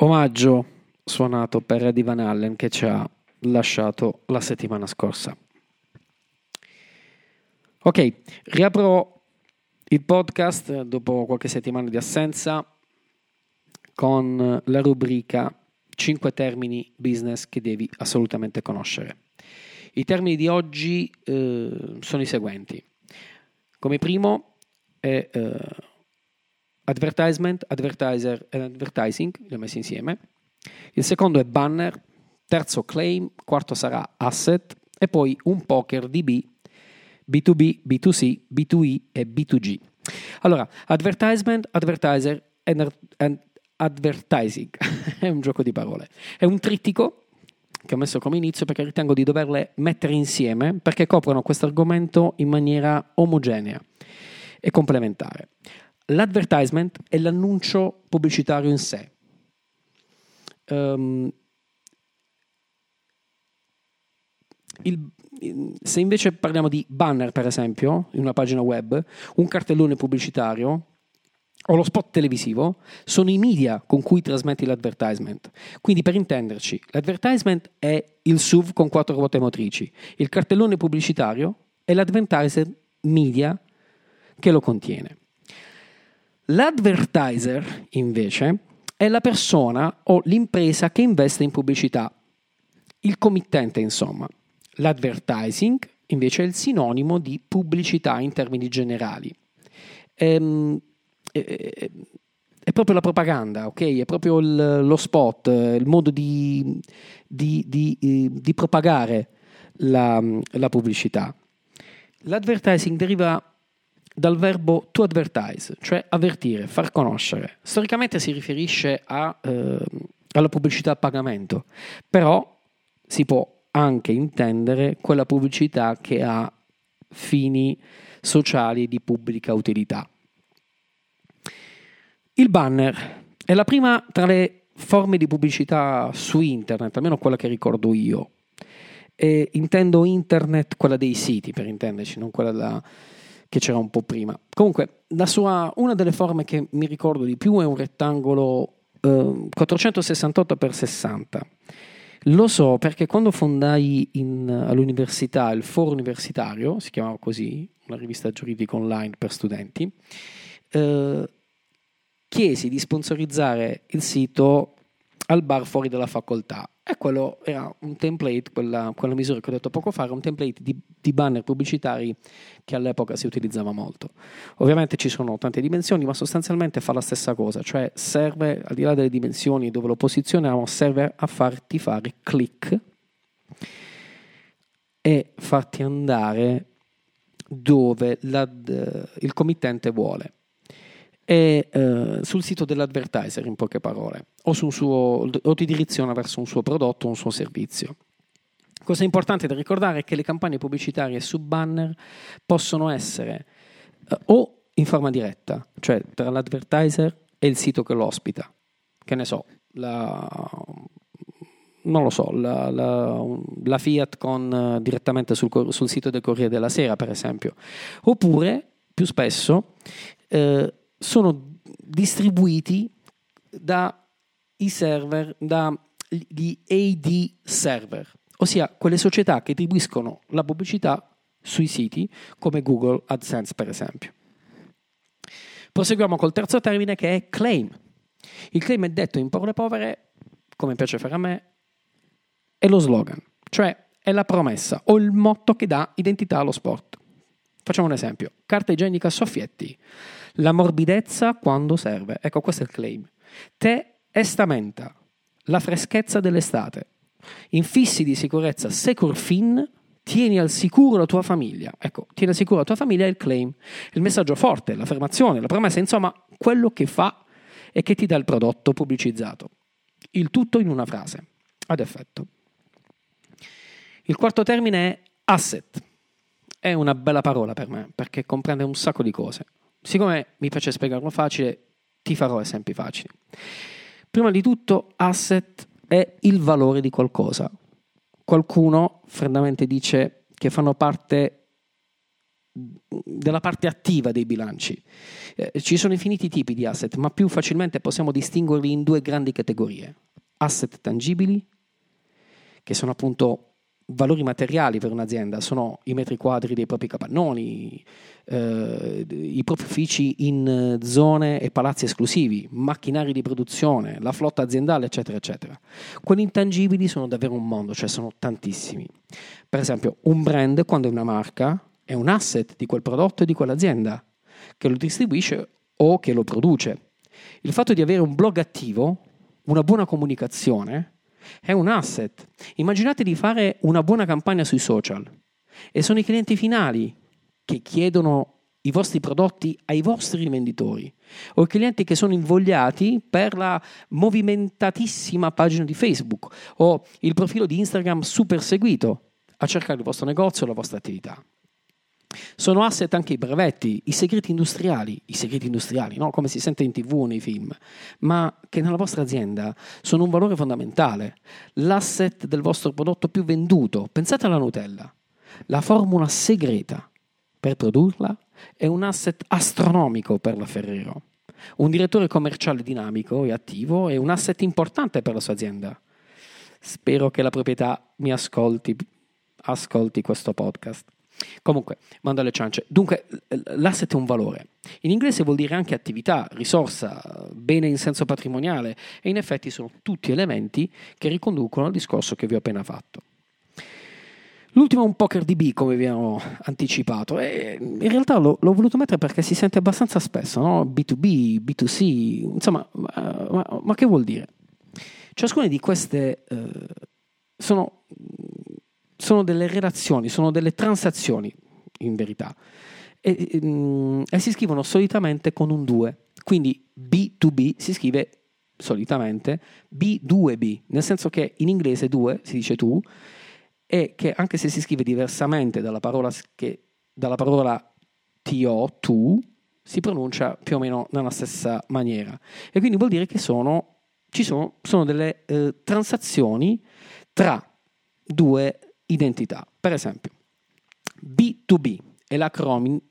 Omaggio suonato per Eddie Van Halen, che ci ha lasciato la settimana scorsa. Ok, riapro il podcast dopo qualche settimana di assenza con la rubrica 5 termini business che devi assolutamente conoscere. I termini di oggi sono i seguenti. Come primo è advertisement, advertiser e advertising, li ho messi insieme. Il secondo è banner, terzo claim, quarto sarà asset e poi un poker di B, B2B, B2C, B2E e B2G. Allora, advertisement, advertiser e advertising è un gioco di parole. È un trittico che ho messo come inizio perché ritengo di doverle mettere insieme perché coprono questo argomento in maniera omogenea e complementare. L'advertisement è l'annuncio pubblicitario in sé. Se invece parliamo di banner, per esempio, in una pagina web, un cartellone pubblicitario o lo spot televisivo, sono i media con cui trasmetti l'advertisement. Quindi, per intenderci, l'advertisement è il SUV con 4 ruote motrici, il cartellone pubblicitario è l'advertisement media che lo contiene. L'advertiser, invece, è la persona o l'impresa che investe in pubblicità, il committente, insomma. L'advertising, invece, è il sinonimo di pubblicità in termini generali. È proprio la propaganda, ok? È proprio lo spot, il modo di propagare la pubblicità. L'advertising deriva dal verbo to advertise, cioè avvertire, far conoscere. Storicamente si riferisce alla pubblicità a pagamento, però si può anche intendere quella pubblicità che ha fini sociali di pubblica utilità. Il banner è la prima tra le forme di pubblicità su internet, almeno quella che ricordo io. E intendo internet, quella dei siti, per intenderci, non quella che c'era un po' prima. Comunque, una delle forme che mi ricordo di più è un rettangolo 468x60. Lo so perché quando fondai all'università il foro universitario, si chiamava così, una rivista giuridica online per studenti, chiesi di sponsorizzare il sito al bar fuori dalla facoltà. E quello era un template, quella misura che ho detto poco fa, era un template di banner pubblicitari che all'epoca si utilizzava molto. Ovviamente ci sono tante dimensioni, ma sostanzialmente fa la stessa cosa, cioè serve, al di là delle dimensioni dove lo posizioniamo, serve a farti fare click e farti andare dove il committente vuole. E sul sito dell'advertiser, in poche parole, o ti diriziona verso un suo prodotto o un suo servizio. Cosa importante da ricordare è che le campagne pubblicitarie su banner possono essere o in forma diretta, cioè tra l'advertiser e il sito che lo ospita, che ne so, la Fiat direttamente sul sito del Corriere della Sera, per esempio, oppure più spesso sono distribuiti dagli AD server, ossia quelle società che attribuiscono la pubblicità sui siti come Google AdSense, per esempio. Proseguiamo col terzo termine, che è claim. Il claim è detto in parole povere, come piace fare a me, è lo slogan, cioè è la promessa o il motto che dà identità allo sport. Facciamo un esempio: carta igienica Soffietti, la morbidezza quando serve. Ecco, questo è il claim. Tè Estamenta, la freschezza dell'estate. Infissi di sicurezza Securfin, tieni al sicuro la tua famiglia. Ecco, tieni al sicuro la tua famiglia è il claim, il messaggio forte, l'affermazione, la promessa, insomma, quello che fa e che ti dà il prodotto pubblicizzato. Il tutto in una frase, ad effetto. Il quarto termine è asset. È una bella parola per me, perché comprende un sacco di cose. Siccome mi piace spiegarlo facile, ti farò esempi facili. Prima di tutto, asset è il valore di qualcosa. Qualcuno freddamente dice che fanno parte della parte attiva dei bilanci. Ci sono infiniti tipi di asset, ma più facilmente possiamo distinguerli in due grandi categorie. Asset tangibili, che sono appunto valori materiali per un'azienda, sono i metri quadri dei propri capannoni, i propri uffici in zone e palazzi esclusivi, macchinari di produzione, la flotta aziendale, eccetera, eccetera. Quelli intangibili sono davvero un mondo, cioè sono tantissimi. Per esempio, un brand, quando è una marca, è un asset di quel prodotto e di quell'azienda che lo distribuisce o che lo produce. Il fatto di avere un blog attivo, una buona comunicazione, è un asset. Immaginate di fare una buona campagna sui social e sono i clienti finali che chiedono i vostri prodotti ai vostri venditori, o i clienti che sono invogliati per la movimentatissima pagina di Facebook o il profilo di Instagram super seguito a cercare il vostro negozio e la vostra attività. Sono asset anche i brevetti, i segreti industriali, no? Come si sente in TV o nei film, ma che nella vostra azienda sono un valore fondamentale. L'asset del vostro prodotto più venduto, pensate alla Nutella, la formula segreta per produrla è un asset astronomico per la Ferrero. Un direttore commerciale dinamico e attivo è un asset importante per la sua azienda. Spero che la proprietà mi ascolti questo podcast. Comunque, mando alle ciance. Dunque, l'asset è un valore. In inglese vuol dire anche attività, risorsa, bene in senso patrimoniale, e in effetti sono tutti elementi che riconducono al discorso che vi ho appena fatto. L'ultimo è un poker di B, come vi avevo anticipato, e in realtà l'ho voluto mettere perché si sente abbastanza spesso, no? B2B, B2C, insomma, ma che vuol dire? Ciascuna di queste sono delle relazioni, sono delle transazioni in verità, e si scrivono solitamente con un 2, quindi B2B si scrive solitamente B2B, nel senso che in inglese 2 si dice tu, e che anche se si scrive diversamente dalla parola TO, tu, si pronuncia più o meno nella stessa maniera, e quindi vuol dire che sono delle transazioni tra due identità. Per esempio, B2B è l'acronimo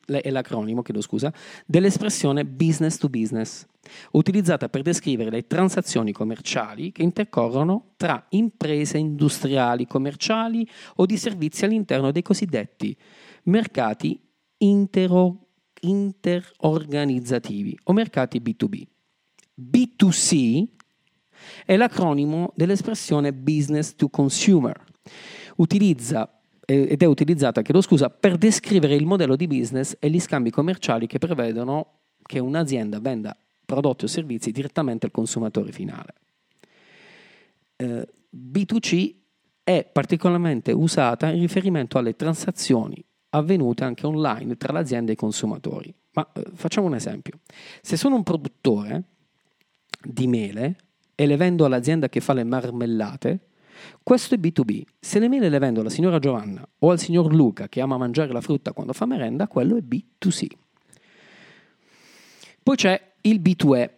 dell'espressione business to business, utilizzata per descrivere le transazioni commerciali che intercorrono tra imprese industriali, commerciali o di servizi all'interno dei cosiddetti mercati interorganizzativi o mercati B2B. B2C è l'acronimo dell'espressione business to consumer, è utilizzata per descrivere il modello di business e gli scambi commerciali che prevedono che un'azienda venda prodotti o servizi direttamente al consumatore finale. B2C è particolarmente usata in riferimento alle transazioni avvenute anche online tra l'azienda e i consumatori. Ma facciamo un esempio. Se sono un produttore di mele e le vendo all'azienda che fa le marmellate, questo è B2B. Se le mele le vendo alla signora Giovanna o al signor Luca che ama mangiare la frutta quando fa merenda, quello è B2C. Poi c'è il B2E,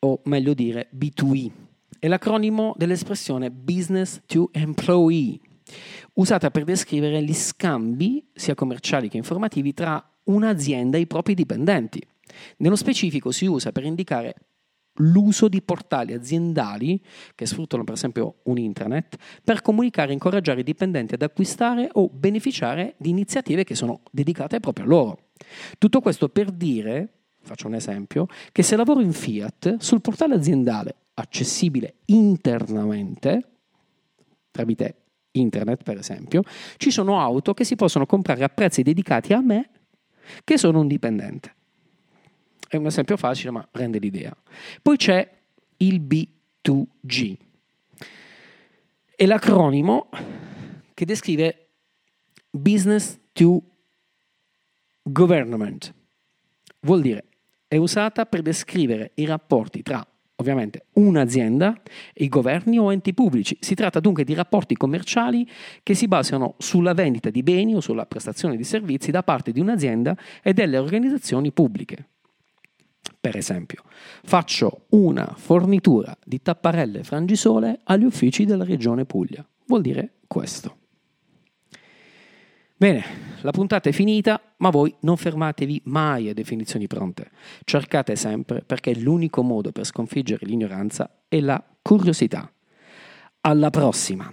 o meglio dire B2E, è l'acronimo dell'espressione business to employee, usata per descrivere gli scambi sia commerciali che informativi tra un'azienda e i propri dipendenti. Nello specifico si usa per indicare l'uso di portali aziendali che sfruttano per esempio un intranet per comunicare e incoraggiare i dipendenti ad acquistare o beneficiare di iniziative che sono dedicate proprio a loro. Tutto questo per dire, faccio un esempio, che se lavoro in Fiat, sul portale aziendale accessibile internamente, tramite internet per esempio, ci sono auto che si possono comprare a prezzi dedicati a me che sono un dipendente. È un esempio facile, ma rende l'idea. Poi c'è il B2G. È l'acronimo che descrive Business to Government. Vuol dire, è usata per descrivere i rapporti tra, ovviamente, un'azienda e i governi o enti pubblici. Si tratta dunque di rapporti commerciali che si basano sulla vendita di beni o sulla prestazione di servizi da parte di un'azienda e delle organizzazioni pubbliche. Per esempio, faccio una fornitura di tapparelle frangisole agli uffici della Regione Puglia. Vuol dire questo. Bene, la puntata è finita, ma voi non fermatevi mai a definizioni pronte. Cercate sempre, perché l'unico modo per sconfiggere l'ignoranza è la curiosità. Alla prossima!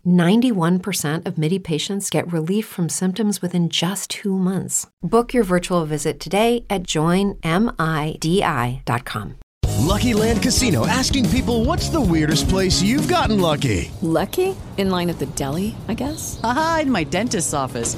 91% of MIDI patients get relief from symptoms within just 2 months. Book your virtual visit today at joinmidi.com. Lucky Land Casino, asking people, what's the weirdest place you've gotten lucky? Lucky? In line at the deli, I guess? Aha, in my dentist's office.